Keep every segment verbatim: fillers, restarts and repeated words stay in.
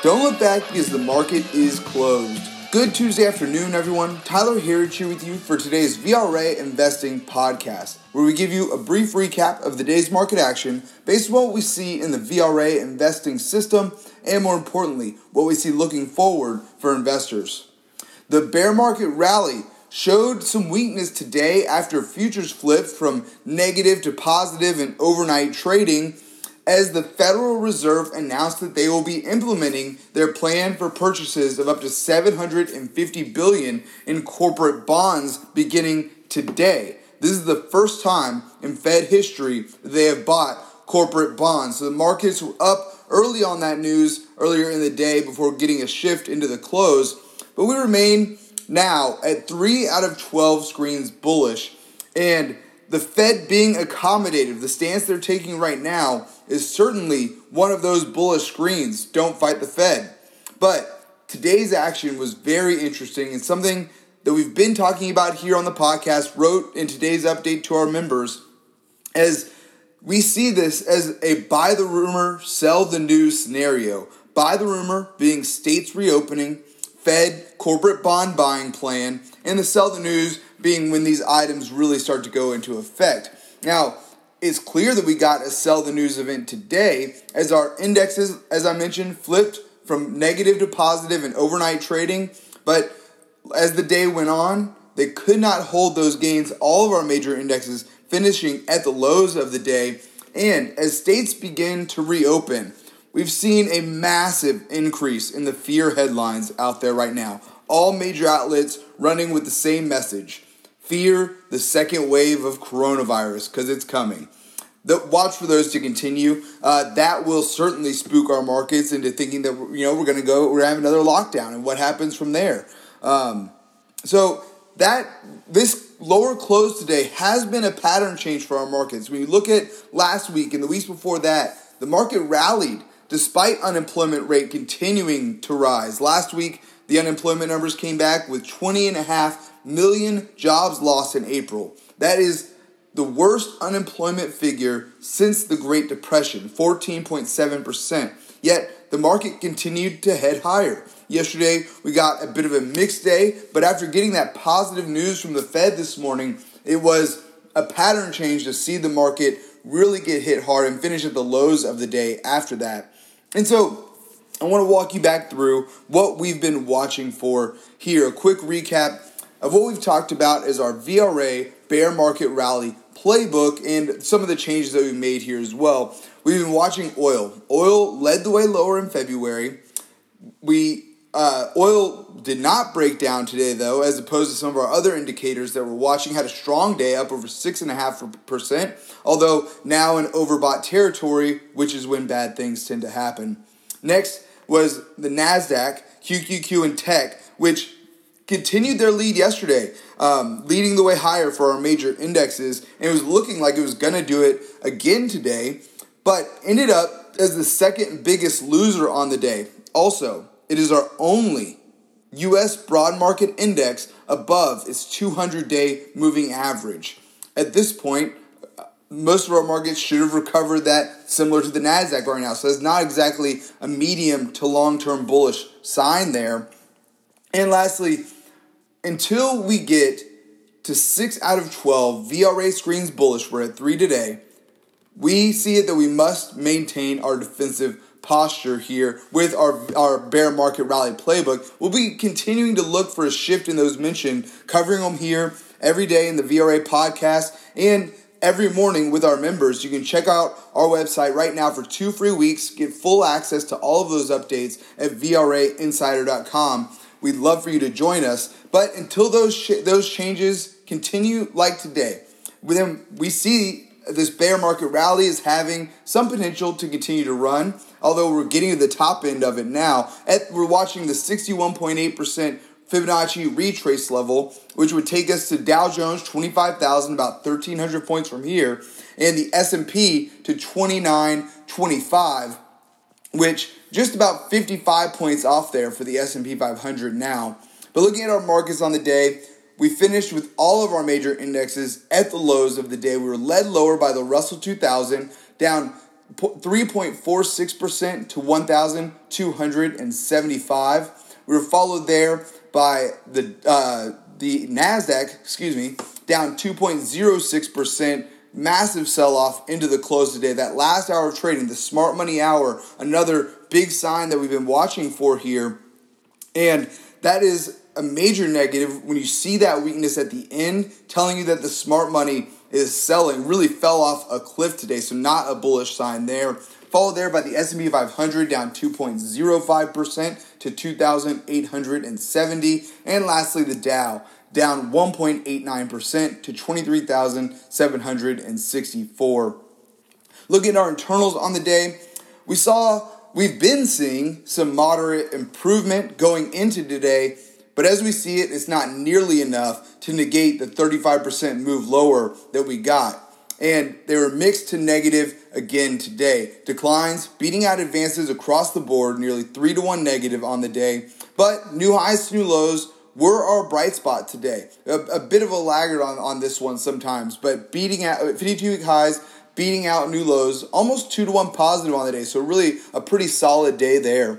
Don't look back because the market is closed. Good Tuesday afternoon, everyone. Tyler Herridge here with you for today's V R A Investing Podcast, where we give you a brief recap of the day's market action based on what we see in the V R A investing system and, more importantly, what we see looking forward for investors. The bear market rally showed some weakness today after futures flipped from negative to positive in overnight trading as the Federal Reserve announced that they will be implementing their plan for purchases of up to seven hundred fifty billion dollars in corporate bonds beginning today. This is the first time in Fed history that they have bought corporate bonds. So the markets were up early on that news earlier in the day before getting a shift into the close, but we remain now at three out of twelve screens bullish, and the Fed being accommodative, the stance they're taking right now, is certainly one of those bullish screens. Don't fight the Fed. But today's action was very interesting and something that we've been talking about here on the podcast, wrote in today's update to our members, as we see this as a buy the rumor, sell the news scenario. Buy the rumor being states reopening, Fed corporate bond buying plan, and the sell the news being when these items really start to go into effect. Now, it's clear that we got a sell the news event today as our indexes, as I mentioned, flipped from negative to positive in overnight trading. But as the day went on, they could not hold those gains. All of our major indexes finishing at the lows of the day. And as states begin to reopen, we've seen a massive increase in the fear headlines out there right now. All major outlets running with the same message. Fear the second wave of coronavirus because it's coming. The, watch for those to continue. Uh, that will certainly spook our markets into thinking that you know we're going to go, we're going to have another lockdown, and what happens from there. Um, so that this lower close today has been a pattern change for our markets. When you look at last week and the weeks before that, the market rallied despite unemployment rate continuing to rise. Last week, the unemployment numbers came back with twenty and a half million jobs lost in April. That is the worst unemployment figure since the Great Depression, fourteen point seven percent. Yet the market continued to head higher. Yesterday, we got a bit of a mixed day, but after getting that positive news from the Fed this morning, it was a pattern change to see the market really get hit hard and finish at the lows of the day after that. And so I want to walk you back through what we've been watching for here. A quick recap of what we've talked about is our V R A bear market rally playbook and some of the changes that we've made here as well. We've been watching oil. Oil led the way lower in February. We uh, oil did not break down today, though, as opposed to some of our other indicators that we're watching. Had a strong day, up over six point five percent, although now in overbought territory, which is when bad things tend to happen. Next was the NASDAQ, Q Q Q, and tech, which continued their lead yesterday, um, leading the way higher for our major indexes, and it was looking like it was going to do it again today, but ended up as the second biggest loser on the day. Also, it is our only U S broad market index above its two hundred day moving average. At this point, most of our markets should have recovered that, similar to the NASDAQ right now. So it's not exactly a medium to long-term bullish sign there. And lastly, until we get to six out of twelve V R A screens bullish, we're at three today, we see it that we must maintain our defensive posture here with our, our bear market rally playbook. We'll be continuing to look for a shift in those mentioned, covering them here every day in the V R A podcast and every morning with our members. You can check out our website right now for two free weeks. Get full access to all of those updates at V R A insider dot com. We'd love for you to join us. But until those sh- those changes continue like today, then we see this bear market rally is having some potential to continue to run, although we're getting to the top end of it now. At, we're watching the sixty-one point eight percent Fibonacci retrace level, which would take us to Dow Jones twenty-five thousand, about thirteen hundred points from here, and the S and P to twenty-nine twenty-five, which just about fifty-five points off there for the S and P five hundred now. But looking at our markets on the day, we finished with all of our major indexes at the lows of the day. We were led lower by the Russell two thousand, down three point four six percent to one thousand two hundred seventy-five. We were followed there by the uh, the NASDAQ, excuse me, down two point zero six percent. Massive sell-off into the close today. That last hour of trading, the smart money hour, another big sign that we've been watching for here. And that is a major negative when you see that weakness at the end, telling you that the smart money is selling, really fell off a cliff today, so not a bullish sign there. Followed there by the S and P five hundred down two point zero five percent to two thousand eight hundred seventy. And lastly, the Dow down one point eight nine percent to twenty-three thousand seven hundred sixty-four. Looking at our internals on the day, we saw, we've been seeing some moderate improvement going into today, but as we see it, it's not nearly enough to negate the thirty-five percent move lower that we got. And they were mixed to negative again today. Declines beating out advances across the board, nearly three to one negative on the day, but new highs to new lows were our bright spot today. A, a bit of a laggard on, on this one sometimes, but beating out fifty-two-week highs, beating out new lows, almost two to one positive on the day. So really a pretty solid day there.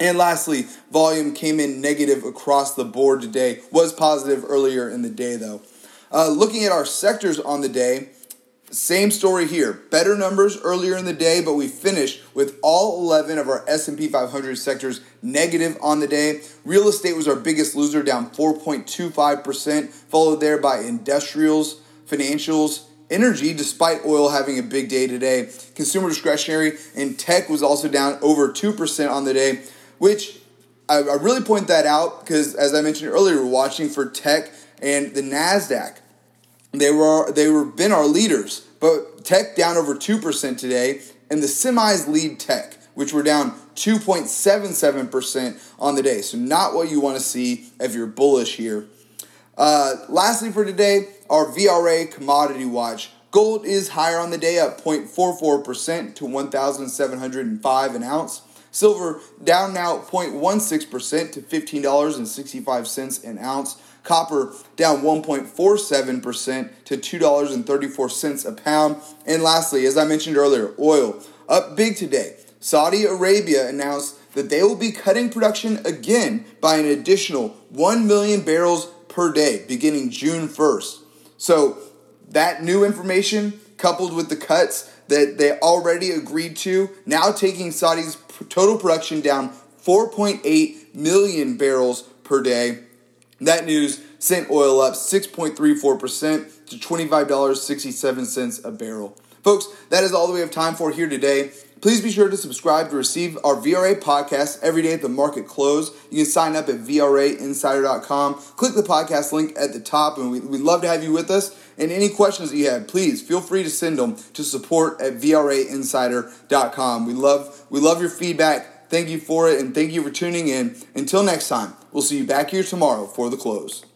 And lastly, volume came in negative across the board today. Was positive earlier in the day though. Uh, looking at our sectors on the day, same story here. Better numbers earlier in the day, but we finished with all eleven of our S and P five hundred sectors negative on the day. Real estate was our biggest loser, down four point two five percent, followed there by industrials, financials, energy, despite oil having a big day today. Consumer discretionary and tech was also down over two percent on the day, which I, I really point that out because, as I mentioned earlier, we're watching for tech and the NASDAQ. They were they were been our leaders, but tech down over two percent today, and the semis lead tech, which were down two point seven seven percent on the day. So not what you want to see if you're bullish here. Uh, lastly for today, our V R A commodity watch. Gold is higher on the day, up zero point four four percent to one thousand seven hundred five an ounce. Silver down now zero point one six percent to fifteen dollars and sixty-five cents an ounce. Copper down one point four seven percent to two dollars and thirty-four cents a pound. And lastly, as I mentioned earlier, oil up big today. Saudi Arabia announced that they will be cutting production again by an additional one million barrels per day beginning June first. So that new information coupled with the cuts that they already agreed to, now taking Saudi's total production down four point eight million barrels per day. That news sent oil up six point three four percent to twenty-five dollars and sixty-seven cents a barrel. Folks, that is all that we have time for here today. Please be sure to subscribe to receive our V R A podcast every day at the market close. You can sign up at V R A insider dot com. Click the podcast link at the top, and we, we'd love to have you with us. And any questions that you have, please feel free to send them to support at V R A insider dot com. We love, we love your feedback. Thank you for it, and thank you for tuning in. Until next time, we'll see you back here tomorrow for the close.